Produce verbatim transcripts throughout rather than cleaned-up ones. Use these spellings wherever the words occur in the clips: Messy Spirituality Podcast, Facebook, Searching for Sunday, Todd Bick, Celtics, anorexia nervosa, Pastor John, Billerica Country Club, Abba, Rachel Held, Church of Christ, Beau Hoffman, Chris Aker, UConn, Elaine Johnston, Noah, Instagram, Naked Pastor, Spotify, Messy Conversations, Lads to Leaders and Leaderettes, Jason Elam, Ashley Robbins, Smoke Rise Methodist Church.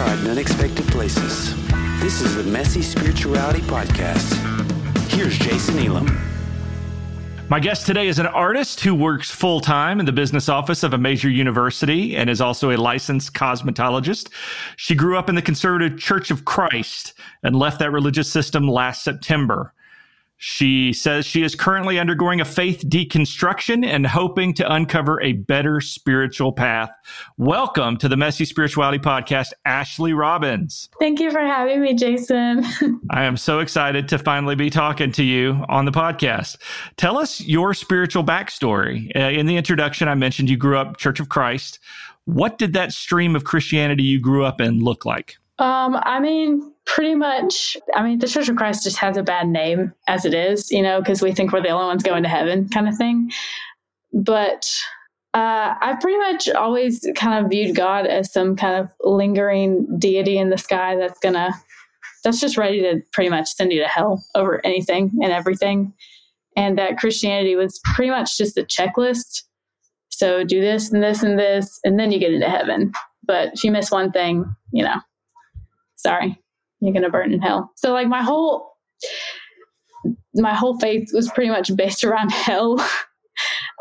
God in unexpected places. This is the Messy Spirituality Podcast. Here's Jason Elam. My guest today is an artist who works full-time in the business office of a major university and is also a licensed cosmetologist. She grew up in the conservative Church of Christ and left that religious system last September. She says she is currently undergoing a faith deconstruction and hoping to uncover a better spiritual path. Welcome to the Messy Spirituality Podcast, Ashley Robbins. Thank you for having me, Jason. I am so excited to finally be talking to you on the podcast. Tell us your spiritual backstory. In the introduction, I mentioned you grew up Church of Christ. What did that stream of Christianity you grew up in look like? Um, I mean... Pretty much, I mean, the Church of Christ just has a bad name as it is, you know, because we think we're the only ones going to heaven kind of thing. But uh, I pretty much always kind of viewed God as some kind of lingering deity in the sky that's going to, that's just ready to pretty much send you to hell over anything and everything. And that Christianity was pretty much just a checklist. So do this and this and this, and then you get into heaven. But if you miss one thing, you know, sorry. You're going to burn in hell. So like my whole, my whole faith was pretty much based around hell.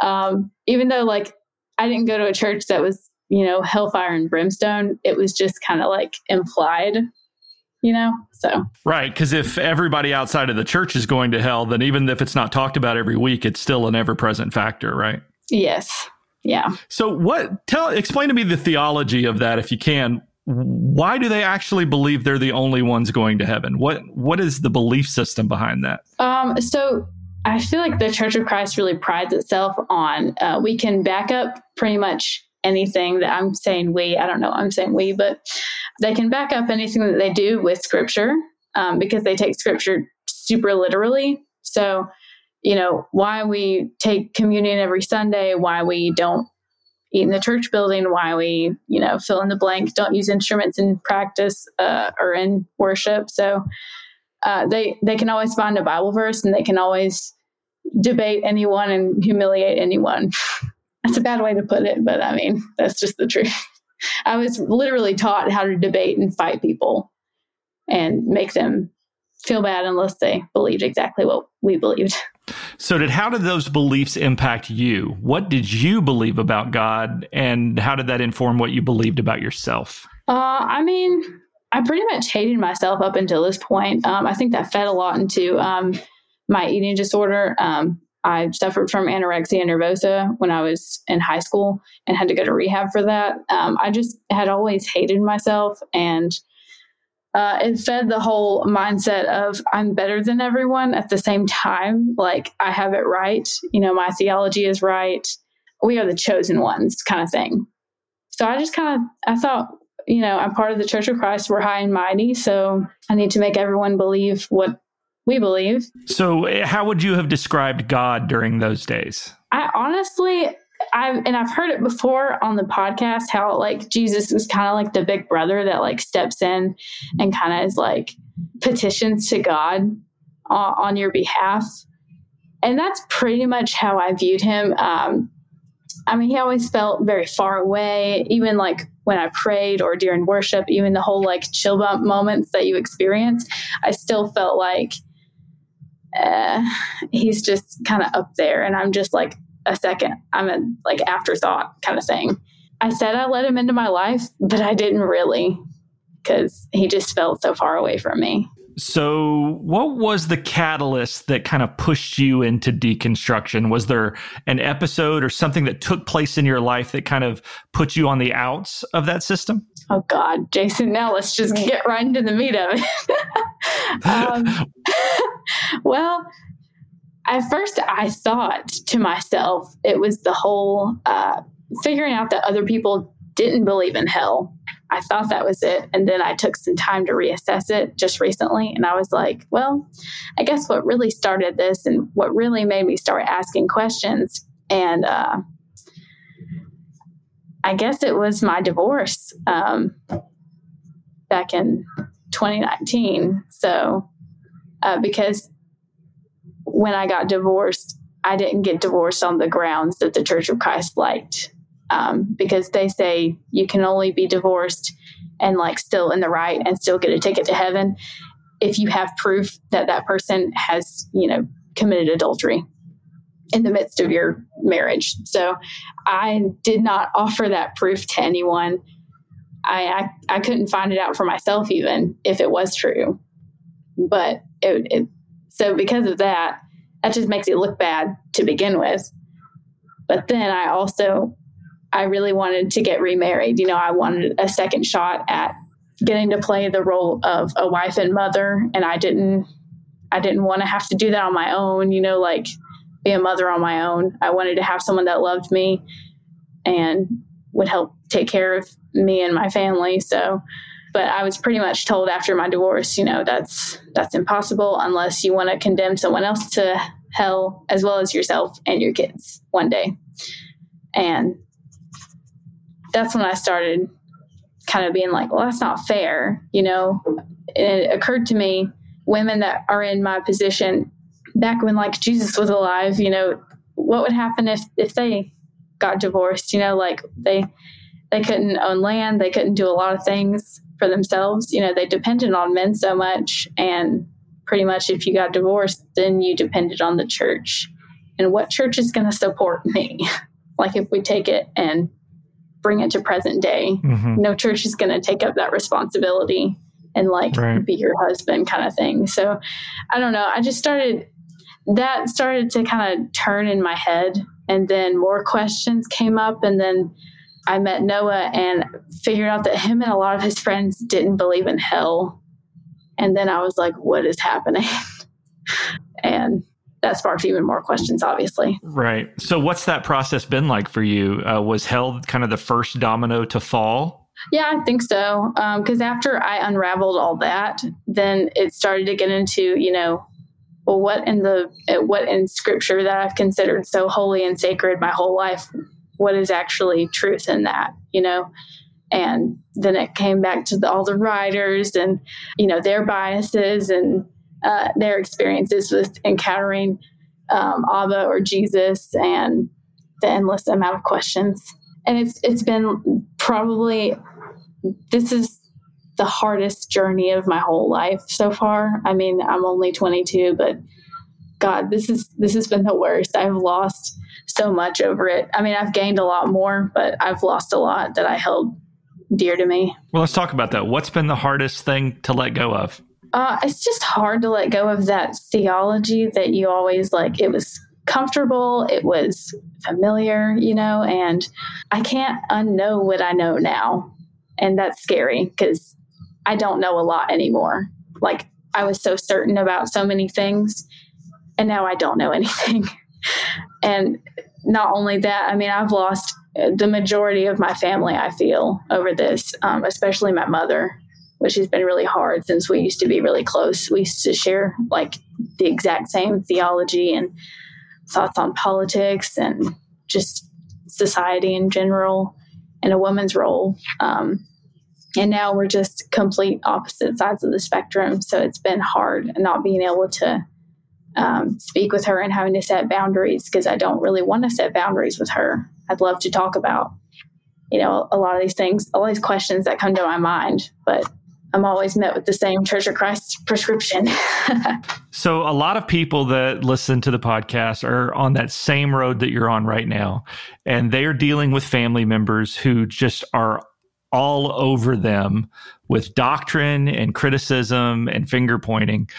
um, even though like I didn't go to a church that was, you know, hellfire and brimstone, it was just kind of like implied, you know, so. Right. Because if everybody outside of the church is going to hell, then even if it's not talked about every week, it's still an ever-present factor, right? Yes. Yeah. So what, tell, explain to me the theology of that if you can. Why do they actually believe they're the only ones going to heaven? What What is the belief system behind that? Um, so I feel like the Church of Christ really prides itself on uh, we can back up pretty much anything that I'm saying we, I don't know, I'm saying we, but they can back up anything that they do with Scripture um, because they take Scripture super literally. So, you know, why we take communion every Sunday, why we don't eat in the church building, why we, you know, fill in the blank, don't use instruments in practice uh, or in worship. So uh, they, they can always find a Bible verse and they can always debate anyone and humiliate anyone. That's a bad way to put it, but I mean, that's just the truth. I was literally taught how to debate and fight people and make them feel bad unless they believed exactly what we believed. So did how did those beliefs impact you? What did you believe about God, and how did that inform what you believed about yourself? Uh, I mean, I pretty much hated myself up until this point. Um, I think that fed a lot into um, my eating disorder. Um, I suffered from anorexia nervosa when I was in high school and had to go to rehab for that. Um, I just had always hated myself, and Uh, it fed the whole mindset of I'm better than everyone at the same time. Like I have it right. You know, my theology is right. We are the chosen ones kind of thing. So I just kind of, I thought, you know, I'm part of the Church of Christ. We're high and mighty. So I need to make everyone believe what we believe. So how would you have described God during those days? I honestly... I've, and I've heard it before on the podcast, how like Jesus is kind of like the big brother that like steps in and kind of is like petitions to God uh, on your behalf. And that's pretty much how I viewed him. Um, I mean, he always felt very far away, even like when I prayed or during worship, even the whole like chill bump moments that you experience, I still felt like uh, he's just kind of up there and I'm just like, a second, I'm a like afterthought kind of thing. I said I let him into my life, but I didn't really because he just felt so far away from me. So what was the catalyst that kind of pushed you into deconstruction? Was there an episode or something that took place in your life that kind of put you on the outs of that system? Oh God, Jason, now let's just get right into the meat of it. um, well, At first, I thought to myself, it was the whole uh, figuring out that other people didn't believe in hell. I thought that was it. And then I took some time to reassess it just recently. And I was like, well, I guess what really started this and what really made me start asking questions. And uh, I guess it was my divorce um, back in twenty nineteen. So uh, because... when I got divorced, I didn't get divorced on the grounds that the Church of Christ liked, um, because they say you can only be divorced and like still in the right and still get a ticket to heaven if you have proof that that person has, you know, committed adultery in the midst of your marriage. So I did not offer that proof to anyone. I, I, I couldn't find it out for myself, even if it was true. But it, it so because of that, that just makes it look bad to begin with. But then I also, I really wanted to get remarried. You know, I wanted a second shot at getting to play the role of a wife and mother. And I didn't, I didn't want to have to do that on my own, you know, like be a mother on my own. I wanted to have someone that loved me and would help take care of me and my family. So, but I was pretty much told after my divorce, you know, that's, that's impossible unless you want to condemn someone else to hell as well as yourself and your kids one day. And that's when I started kind of being like, well, that's not fair. You know, it occurred to me, women that are in my position back when like Jesus was alive, you know, what would happen if, if they got divorced, you know, like they, they couldn't own land. They couldn't do a lot of things for themselves. You know, they depended on men so much. And pretty much if you got divorced, then you depended on the church. And what church is going to support me? Like if we take it and bring it to present day, mm-hmm. no church is going to take up that responsibility and like right. be your husband kind of thing. So I don't know. I just started, that started to kind of turn in my head. And then more questions came up. And then I met Noah and figured out that him and a lot of his friends didn't believe in hell. And then I was like, what is happening? And that sparked even more questions, obviously. Right. So what's that process been like for you? Uh, was hell kind of the first domino to fall? Yeah, I think so. Um, because after I unraveled all that, then it started to get into, you know, well, what in the, what in scripture that I've considered so holy and sacred my whole life, what is actually truth in that, you know? And then it came back to the, all the writers and, you know, their biases and uh, their experiences with encountering um, Abba or Jesus and the endless amount of questions. And it's it's been probably, this is the hardest journey of my whole life so far. I mean, I'm only twenty-two, but God, this is, this has been the worst. I've lost so much over it. I mean, I've gained a lot more, but I've lost a lot that I held dear to me. Well, let's talk about that. What's been the hardest thing to let go of? Uh, it's just hard to let go of that theology that you always like, it was comfortable. It was familiar, you know, and I can't unknow what I know now. And that's scary because I don't know a lot anymore. Like I was so certain about so many things and now I don't know anything. And not only that, I mean, I've lost the majority of my family, I feel, over this, um, especially my mother, which has been really hard since we used to be really close. We used to share like the exact same theology and thoughts on politics and just society in general and a woman's role. Um, and now we're just complete opposite sides of the spectrum. So it's been hard not being able to Um, speak with her and having to set boundaries because I don't really want to set boundaries with her. I'd love to talk about, you know, a lot of these things, all these questions that come to my mind, but I'm always met with the same Church of Christ prescription. So a lot of people that listen to the podcast are on that same road that you're on right now, and they are dealing with family members who just are all over them with doctrine and criticism and finger pointing.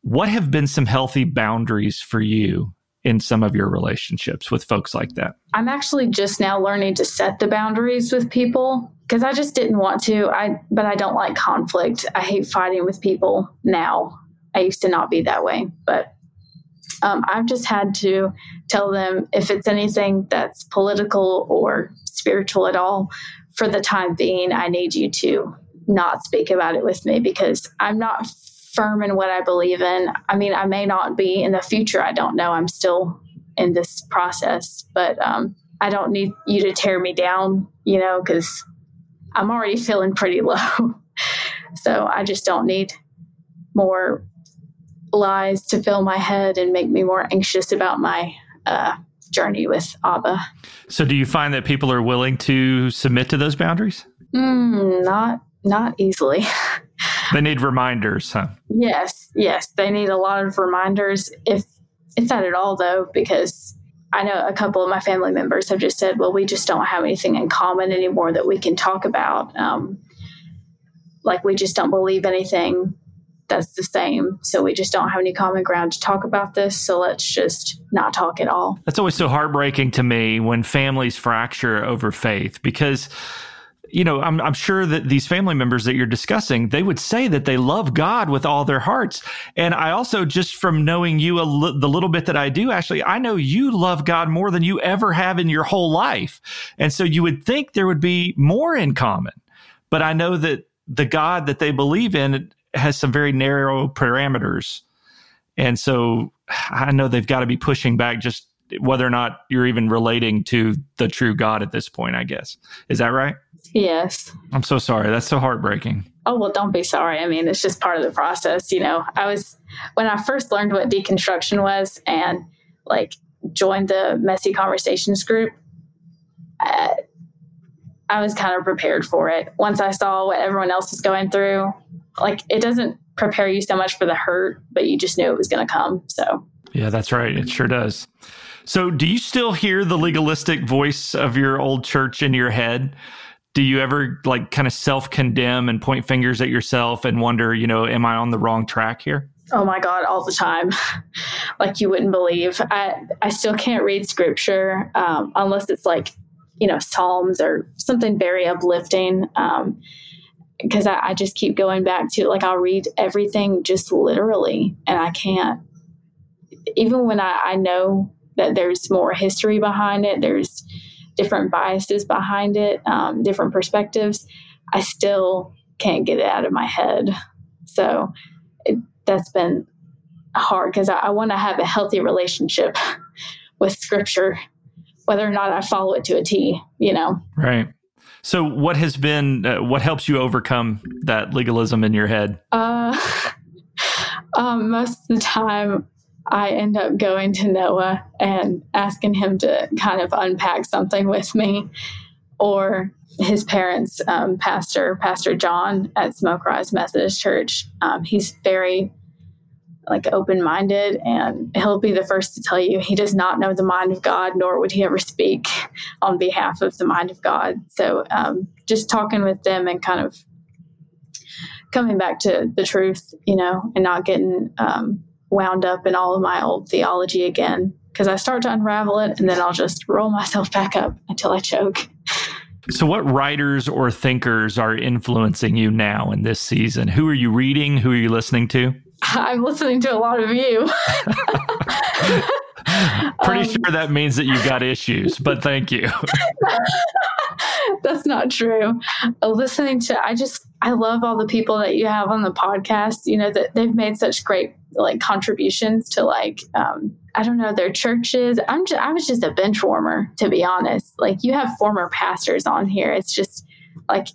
What have been some healthy boundaries for you in some of your relationships with folks like that? I'm actually just now learning to set the boundaries with people because I just didn't want to. I but I don't like conflict. I hate fighting with people now. I used to not be that way, but um, I've just had to tell them if it's anything that's political or spiritual at all, for the time being, I need you to not speak about it with me because I'm not firm in what I believe in. I mean, I may not be in the future. I don't know. I'm still in this process, but um, I don't need you to tear me down, you know, because I'm already feeling pretty low. So I just don't need more lies to fill my head and make me more anxious about my uh, journey with Abba. So do you find that people are willing to submit to those boundaries? Mm, not not easily. They need reminders, huh? Yes, yes. They need a lot of reminders, if if that at all, though, because I know a couple of my family members have just said, well, we just don't have anything in common anymore that we can talk about. Um, like, we just don't believe anything that's the same. So we just don't have any common ground to talk about this. So let's just not talk at all. That's always so heartbreaking to me when families fracture over faith, because you know, I'm, I'm sure that these family members that you're discussing, they would say that they love God with all their hearts. And I also, just from knowing you, a l- the little bit that I do, Ashley, I know you love God more than you ever have in your whole life. And so you would think there would be more in common. But I know that the God that they believe in has some very narrow parameters. And so I know they've got to be pushing back just whether or not you're even relating to the true God at this point, I guess. Is that right? Yes. I'm so sorry. That's so heartbreaking. Oh, well, don't be sorry. I mean, it's just part of the process. You know, I was, when I first learned what deconstruction was and like joined the Messy Conversations group, I, I was kind of prepared for it. Once I saw what everyone else was going through, like it doesn't prepare you so much for the hurt, but you just knew it was going to come. So. Yeah, that's right. It sure does. So do you still hear the legalistic voice of your old church in your head? Do you ever like kind of self-condemn and point fingers at yourself and wonder, you know, am I on the wrong track here? Oh my God, all the time. Like you wouldn't believe. I, I still can't read scripture um, unless it's like, you know, Psalms or something very uplifting. Um, because I, I just keep going back to like, I'll read everything just literally and I can't. Even when I, I know that there's more history behind it, there's different biases behind it, um, different perspectives, I still can't get it out of my head. So it, that's been hard because I, I want to have a healthy relationship with Scripture, whether or not I follow it to a T, you know? Right. So what has been, uh, what helps you overcome that legalism in your head? Uh, um, most of the time, I end up going to Noah and asking him to kind of unpack something with me, or his parents, um, Pastor Pastor John at Smoke Rise Methodist Church. Um, he's very like open-minded, and he'll be the first to tell you he does not know the mind of God, nor would he ever speak on behalf of the mind of God. So um, just talking with them and kind of coming back to the truth, you know, and not getting um, wound up in all of my old theology again, because I start to unravel it and then I'll just roll myself back up until I choke. So what writers or thinkers are influencing you now in this season? Who are you reading? Who are you listening to? I'm listening to a lot of you. Pretty um, sure that means that you've got issues, but thank you. That's not true. Listening to, I just, I love all the people that you have on the podcast, you know, that they've made such great like contributions to like, um, I don't know, their churches. I'm just, I was just a bench warmer, to be honest. Like you have former pastors on here. It's just like,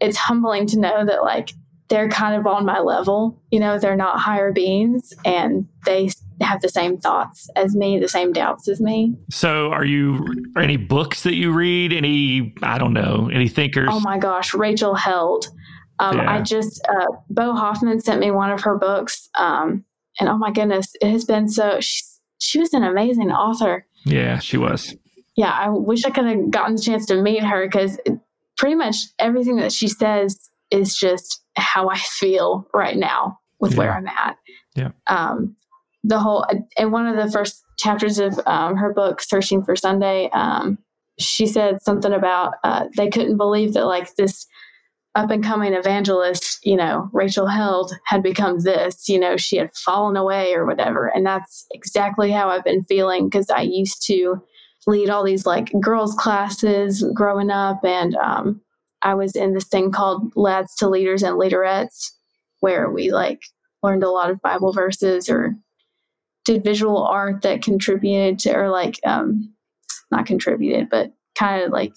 it's humbling to know that like, they're kind of on my level, you know, they're not higher beings and they have the same thoughts as me, the same doubts as me. So are you, are any books that you read? Any, I don't know, any thinkers? Oh my gosh, Rachel Held. Um, yeah. I just, uh, Beau Hoffman sent me one of her books. Um, and oh my goodness, it has been so, she's, she was an amazing author. Yeah, she was. Yeah, I wish I could have gotten the chance to meet her because pretty much everything that she says is just how I feel right now with yeah. where I'm at. Yeah. Um, the whole, in one of the first chapters of um, her book, Searching for Sunday, um, she said something about uh, they couldn't believe that like this up and coming evangelist, you know, Rachel Held had become this, you know, she had fallen away or whatever. And that's exactly how I've been feeling. Cause I used to lead all these like girls classes growing up. And, um, I was in this thing called Lads to Leaders and Leaderettes, where we like learned a lot of Bible verses or did visual art that contributed to, or like, um, not contributed, but kind of like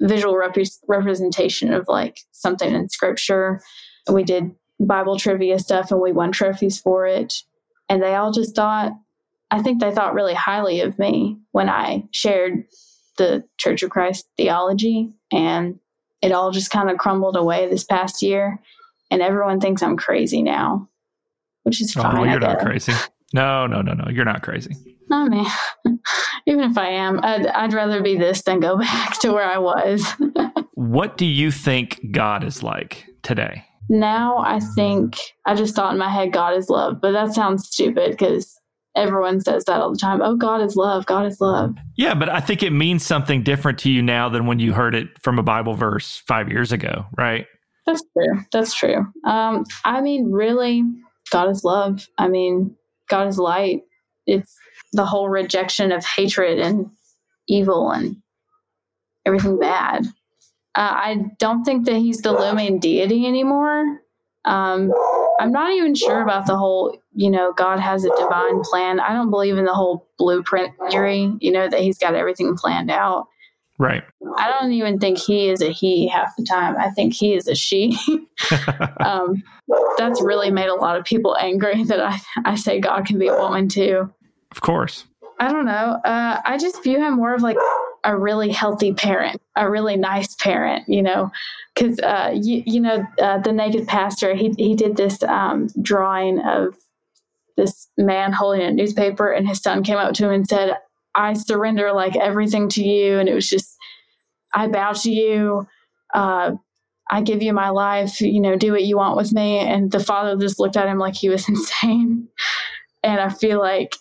visual rep- representation of like something in scripture. We did Bible trivia stuff and we won trophies for it. And they all just thought, I think they thought really highly of me when I shared the Church of Christ theology. And it all just kind of crumbled away this past year, and everyone thinks I'm crazy now, which is fine. Oh, well, you're not crazy. No, no, no, no. You're not crazy. No, man. Even if I am, I'd, I'd rather be this than go back to where I was. What do you think God is like today? Now I think, I just thought in my head, God is love, but that sounds stupid because everyone says that all the time. Oh, God is love. God is love. Yeah, but I think it means something different to you now than when you heard it from a Bible verse five years ago, right? That's true. That's true. Um, I mean, really, God is love. I mean, God is light. It's the whole rejection of hatred and evil and everything bad. Uh, I don't think that he's the looming deity anymore. Um, I'm not even sure about the whole, you know, God has a divine plan. I don't believe in the whole blueprint theory, you know, that he's got everything planned out. Right. I don't even think he is a he half the time. I think he is a she. um, that's really made a lot of people angry that I, I say God can be a woman too. Of course. I don't know. Uh, I just view him more of like a really healthy parent, a really nice parent, you know, because, uh, you, you know, uh, the Naked Pastor, he he did this um, drawing of this man holding a newspaper, and his son came up to him and said, I surrender like everything to you. And it was just, I bow to you. Uh, I give you my life, you know, do what you want with me. And the father just looked at him like he was insane. And I feel like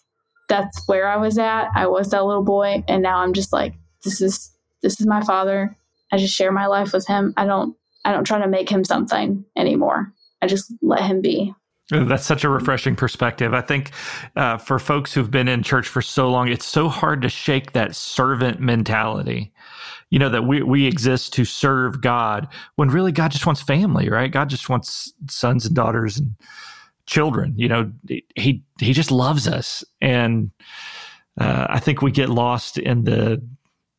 that's where I was at. I was that little boy. And now I'm just like, this is, this is my father. I just share my life with him. I don't, I don't try to make him something anymore. I just let him be. That's such a refreshing perspective. I think uh, for folks who've been in church for so long, it's so hard to shake that servant mentality, you know, that we, we exist to serve God when really God just wants family, right? God just wants sons and daughters and children, you know, he, he just loves us. And uh, I think we get lost in the,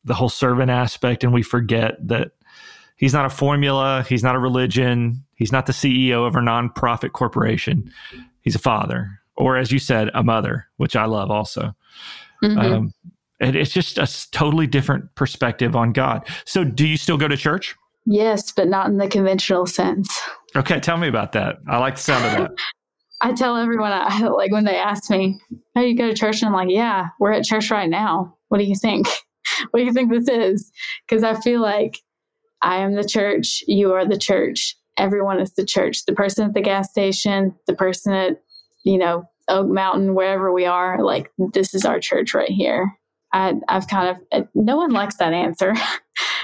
the whole servant aspect, and we forget that he's not a formula. He's not a religion. He's not the C E O of a nonprofit corporation. He's a father, or as you said, a mother, which I love also. Mm-hmm. Um, and it's just a totally different perspective on God. So do you still go to church? Yes, but not in the conventional sense. Okay. Tell me about that. I like the sound of that. I tell everyone, I, like when they ask me, oh, you go to church? And I'm like, yeah, we're at church right now. What do you think? What do you think this is? Because I feel like I am the church. You are the church. Everyone is the church. The person at the gas station, the person at, you know, Oak Mountain, wherever we are, like, this is our church right here. I, I've kind of, no one likes that answer.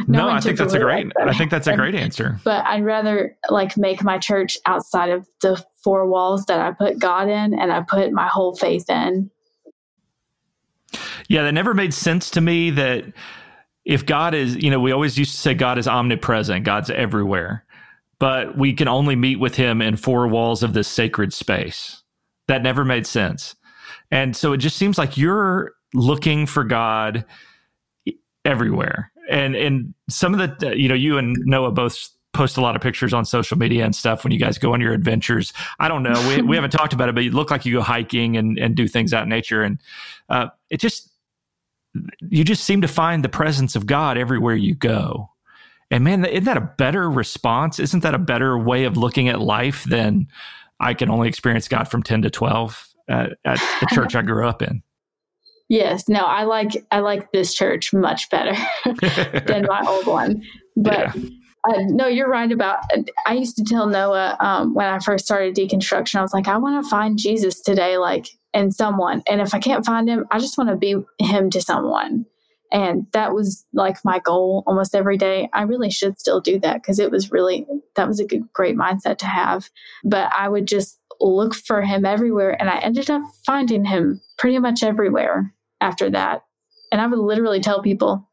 no, no I think that's really a great, like that I think that's a great answer. But I'd rather like make my church outside of the four walls that I put God in and I put my whole faith in. Yeah, that never made sense to me that if God is, you know, we always used to say God is omnipresent, God's everywhere, but we can only meet with him in four walls of this sacred space. That never made sense. And so it just seems like you're looking for God everywhere. And and some of the, you know, you and Noah both post a lot of pictures on social media and stuff when you guys go on your adventures. I don't know. We we haven't talked about it, but you look like you go hiking and, and do things out in nature. And uh, it just, you just seem to find the presence of God everywhere you go. And man, isn't that a better response? Isn't that a better way of looking at life than I can only experience God from ten to twelve at, at the church I grew up in? Yes. No, I like, I like this church much better than my old one. But yeah. uh, no, you're right about, I used to tell Noah um, when I first started deconstruction, I was like, I want to find Jesus today. Like, and someone. And if I can't find him, I just want to be him to someone. And that was like my goal almost every day. I really should still do that because it was really, that was a good, great mindset to have. But I would just look for him everywhere. And I ended up finding him pretty much everywhere after that. And I would literally tell people,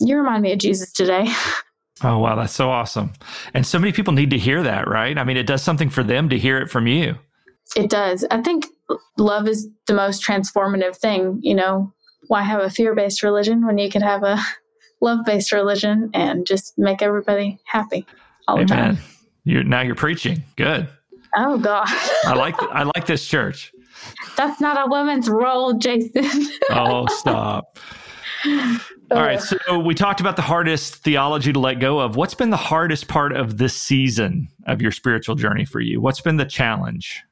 you remind me of Jesus today. Oh, wow. That's so awesome. And so many people need to hear that, right? I mean, it does something for them to hear it from you. It does. I think love is the most transformative thing. You know, why have a fear-based religion when you could have a love-based religion and just make everybody happy all the Amen. Time? You're, now you're preaching. Good. Oh, God. I like I like this church. That's not a woman's role, Jason. Oh, stop. All right. So we talked about the hardest theology to let go of. What's been the hardest part of this season of your spiritual journey for you? What's been the challenge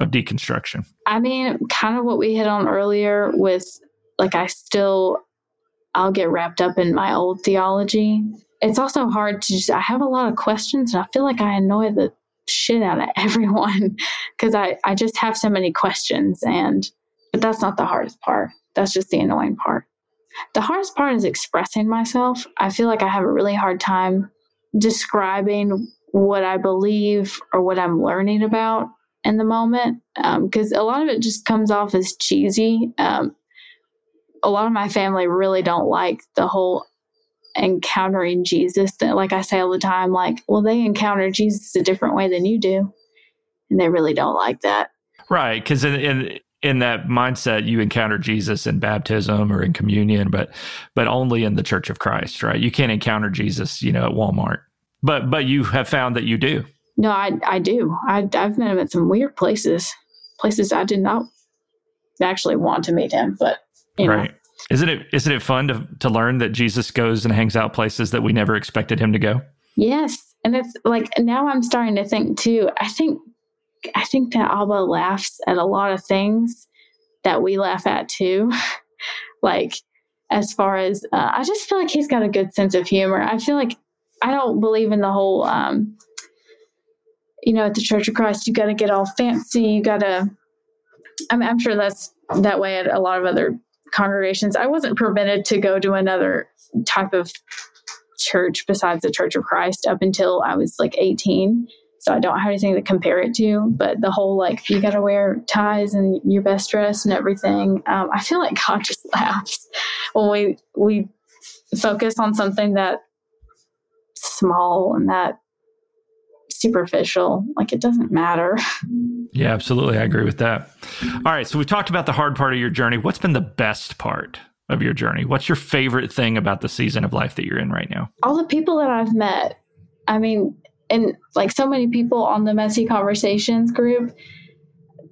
of deconstruction? I mean, kind of what we hit on earlier with, like, I still, I'll get wrapped up in my old theology. It's also hard to just, I have a lot of questions and I feel like I annoy the shit out of everyone because I, I just have so many questions. And, but that's not the hardest part. That's just the annoying part. The hardest part is expressing myself. I feel like I have a really hard time describing what I believe or what I'm learning about in the moment, because um, a lot of it just comes off as cheesy. Um, a lot of my family really don't like the whole encountering Jesus thing. Like I say all the time, like, well, they encounter Jesus a different way than you do. And they really don't like that. Right. Because in, in in that mindset, you encounter Jesus in baptism or in communion, but but only in the Church of Christ, right? You can't encounter Jesus, you know, at Walmart. But but you have found that you do. No, I I do. I, I've met him at some weird places, places I did not actually want to meet him. But you right, know. Isn't it isn't it fun to to learn that Jesus goes and hangs out places that we never expected him to go? Yes, and it's like now I'm starting to think too. I think. I think that Abba laughs at a lot of things that we laugh at too. Like, as far as, uh, I just feel like he's got a good sense of humor. I feel like I don't believe in the whole, um, you know, at the Church of Christ, you got to get all fancy. You got to, I'm, I'm sure that's that way at a lot of other congregations. I wasn't permitted to go to another type of church besides the Church of Christ up until I was like eighteen. So I don't have anything to compare it to, but the whole, like, you got to wear ties and your best dress and everything. Um, I feel like God just laughs when we, we focus on something that small and that superficial, like it doesn't matter. Yeah, absolutely. I agree with that. All right. So we've talked about the hard part of your journey. What's been the best part of your journey? What's your favorite thing about the season of life that you're in right now? All the people that I've met. I mean, and like so many people on the Messy Conversations group,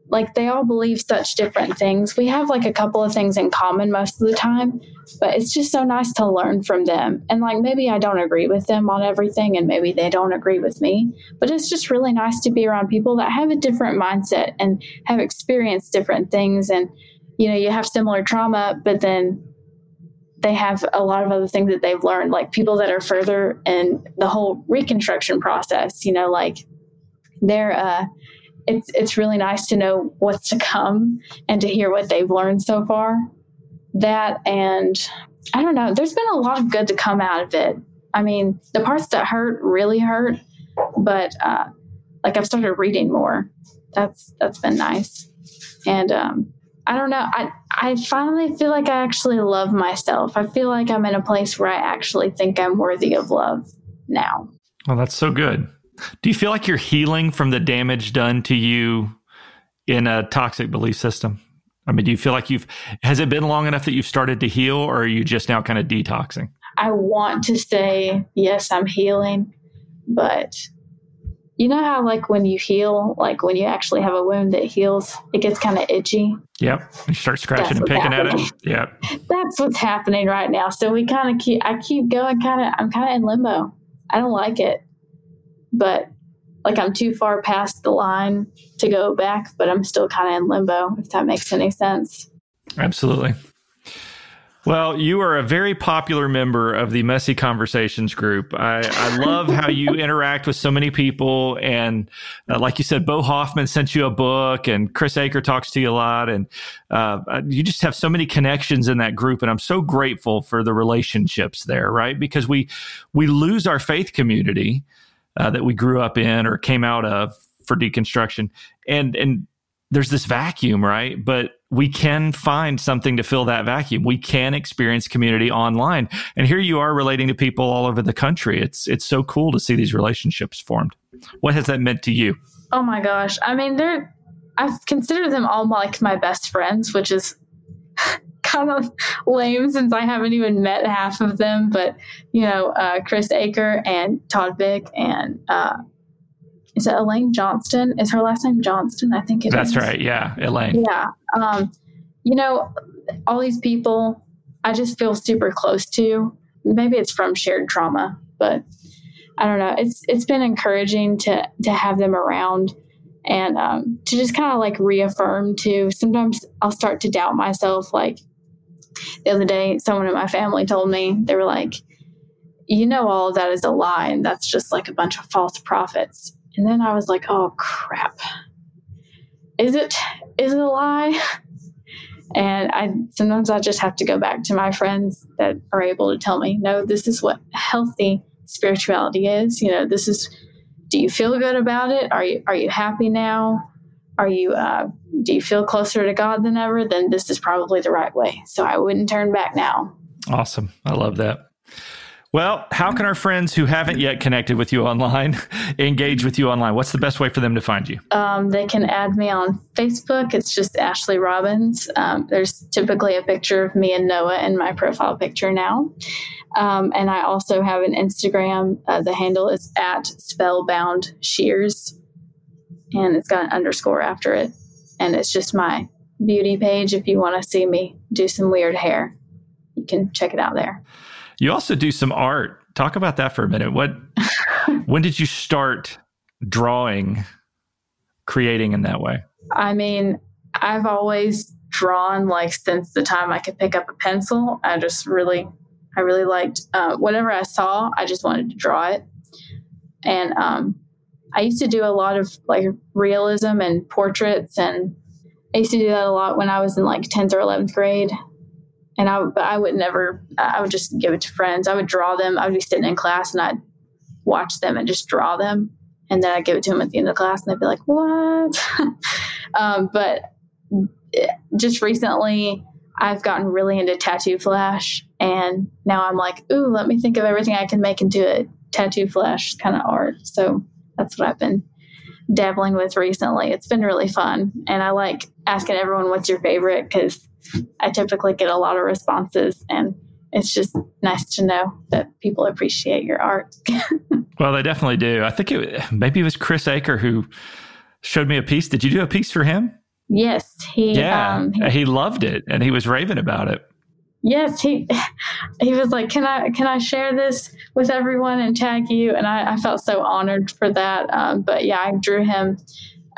like they all believe such different things. We have like a couple of things in common most of the time, but it's just so nice to learn from them. And like, maybe I don't agree with them on everything and maybe they don't agree with me, but it's just really nice to be around people that have a different mindset and have experienced different things. And, you know, you have similar trauma, but then they have a lot of other things that they've learned, like people that are further in the whole reconstruction process, you know, like they're, uh, it's, it's really nice to know what's to come and to hear what they've learned so far. That, and I don't know, there's been a lot of good to come out of it. I mean, the parts that hurt really hurt, but, uh, like I've started reading more. That's, that's been nice. And, um, I don't know. I, I finally feel like I actually love myself. I feel like I'm in a place where I actually think I'm worthy of love now. Well, that's so good. Do you feel like you're healing from the damage done to you in a toxic belief system? I mean, do you feel like you've, has it been long enough that you've started to heal, or are you just now kind of detoxing? I want to say, yes, I'm healing, but you know how, like, when you heal, like when you actually have a wound that heals, it gets kind of itchy. Yep. You start scratching and picking at it. Yeah. That's what's happening right now. So we kind of keep, I keep going kind of, I'm kind of in limbo. I don't like it, but like I'm too far past the line to go back, but I'm still kind of in limbo, if that makes any sense. Absolutely. Well, you are a very popular member of the Messy Conversations group. I, I love how you interact with so many people. And uh, like you said, Beau Hoffman sent you a book and Chris Aker talks to you a lot. And uh, you just have so many connections in that group. And I'm so grateful for the relationships there, right? Because we, we lose our faith community uh, that we grew up in or came out of for deconstruction. And, and there's this vacuum, right? But we can find something to fill that vacuum. We can experience community online. And here you are relating to people all over the country. It's it's so cool to see these relationships formed. What has that meant to you? Oh my gosh. I mean, they're, I've considered them all like my best friends, which is kind of lame since I haven't even met half of them. But, you know, uh, Chris Aker and Todd Bick and uh, is it Elaine Johnston? Is her last name Johnston? I think it That's is. That's right. Yeah. Elaine. Yeah. Um, you know, all these people, I just feel super close to. Maybe it's from shared trauma, but I don't know. It's it's been encouraging to to have them around and um, to just kind of like reaffirm too. Sometimes I'll start to doubt myself. Like the other day, someone in my family told me, they were like, you know, all of that is a lie, and that's just like a bunch of false prophets. And then I was like, oh crap, is it is it a lie? And I sometimes I just have to go back to my friends that are able to tell me, no, this is what healthy spirituality is. You know, this is, do you feel good about it? Are you are you happy now? Are you uh, do you feel closer to God than ever? Then this is probably the right way. So I wouldn't turn back now. Awesome. I love that. Well, how can our friends who haven't yet connected with you online engage with you online? What's the best way for them to find you? Um, they can add me on Facebook. It's just Ashley Robbins. Um, there's typically a picture of me and Noah in my profile picture now. Um, and I also have an Instagram. Uh, the handle is at Spellbound Shears. And it's got an underscore after it. And it's just my beauty page. If you want to see me do some weird hair, you can check it out there. You also do some art. Talk about that for a minute. What? When did you start drawing, creating in that way? I mean, I've always drawn like since the time I could pick up a pencil. I just really, I really liked uh, whatever I saw. I just wanted to draw it. And um, I used to do a lot of like realism and portraits. And I used to do that a lot when I was in like tenth or eleventh grade. And I, but I would never, I would just give it to friends. I would draw them. I would be sitting in class and I'd watch them and just draw them. And then I'd give it to them at the end of class and they'd be like, what? um, but just recently I've gotten really into tattoo flash. And now I'm like, ooh, let me think of everything I can make into a tattoo flash kind of art. So that's what I've been dabbling with recently. It's been really fun. And I like asking everyone, what's your favorite? Because I typically get a lot of responses, and it's just nice to know that people appreciate your art. Well, they definitely do. I think it maybe it was Chris Aker who showed me a piece. Did you do a piece for him? Yes. He, yeah. Um, he, he loved it, and he was raving about it. Yes. He he was like, can I can I share this with everyone and tag you? And I, I felt so honored for that. Um, but yeah, I drew him.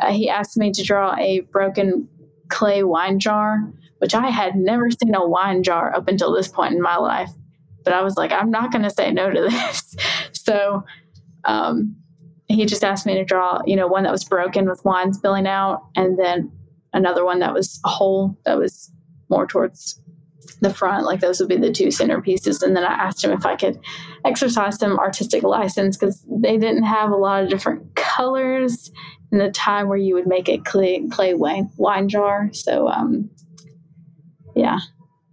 Uh, he asked me to draw a broken clay wine jar, which I had never seen a wine jar up until this point in my life. But I was like, I'm not going to say no to this. So um, he just asked me to draw, you know, one that was broken with wine spilling out, and then another one that was a hole that was more towards the front. Like those would be the two centerpieces. And then I asked him if I could exercise some artistic license, because they didn't have a lot of different colors in the time where you would make a clay, clay wine, wine jar. So, um, yeah,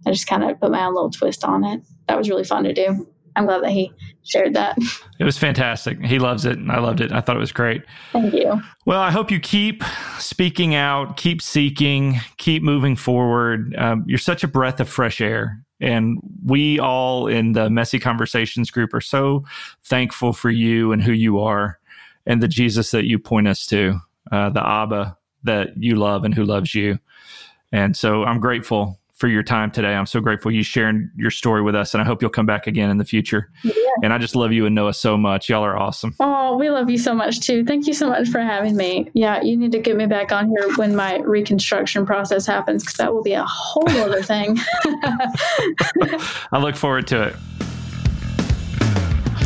I just kind of put my own little twist on it. That was really fun to do. I'm glad that he shared that. It was fantastic. He loves it, and I loved it. I thought it was great. Thank you. Well, I hope you keep speaking out, keep seeking, keep moving forward. Um, you're such a breath of fresh air. And we all in the Messy Conversations group are so thankful for you and who you are and the Jesus that you point us to, uh, the Abba that you love and who loves you. And so I'm grateful for your time today. I'm so grateful you sharing your story with us, and I hope you'll come back again in the future. Yeah. And I just love you and Noah so much. Y'all are awesome. Oh, we love you so much too. Thank you so much for having me. Yeah, you need to get me back on here when my reconstruction process happens, because that will be a whole other thing. I look forward to it.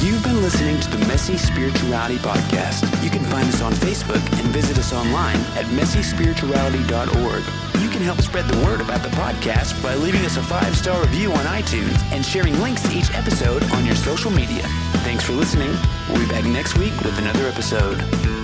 You've been listening to the Messy Spirituality Podcast. You can find us on Facebook and visit us online at messy spirituality dot org. You can help spread the word about the podcast by leaving us a five-star review on iTunes and sharing links to each episode on your social media. Thanks for listening. We'll be back next week with another episode.